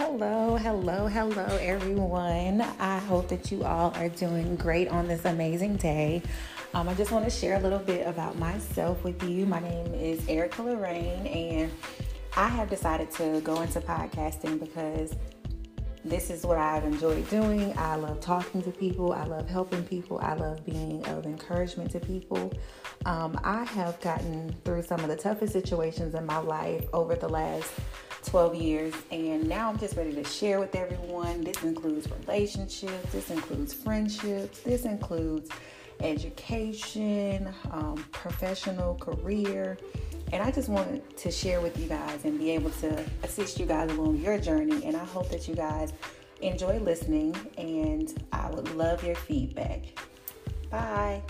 Hello, everyone. I hope that you all are doing great on this amazing day. I just want to share a little bit about myself with you. My name is Ericka Lorraine, and I have decided to go into podcasting because this is what I've enjoyed doing. I love talking to people. I love helping people. I love being of encouragement to people. I have gotten through some of the toughest situations in my life over the last 12 years, and now I'm just ready to share with everyone. This includes relationships, this includes friendships, this includes education, professional career, and I just wanted to share with you guys and be able to assist you guys along your journey, and I hope that you guys enjoy listening, and I would love your feedback. Bye.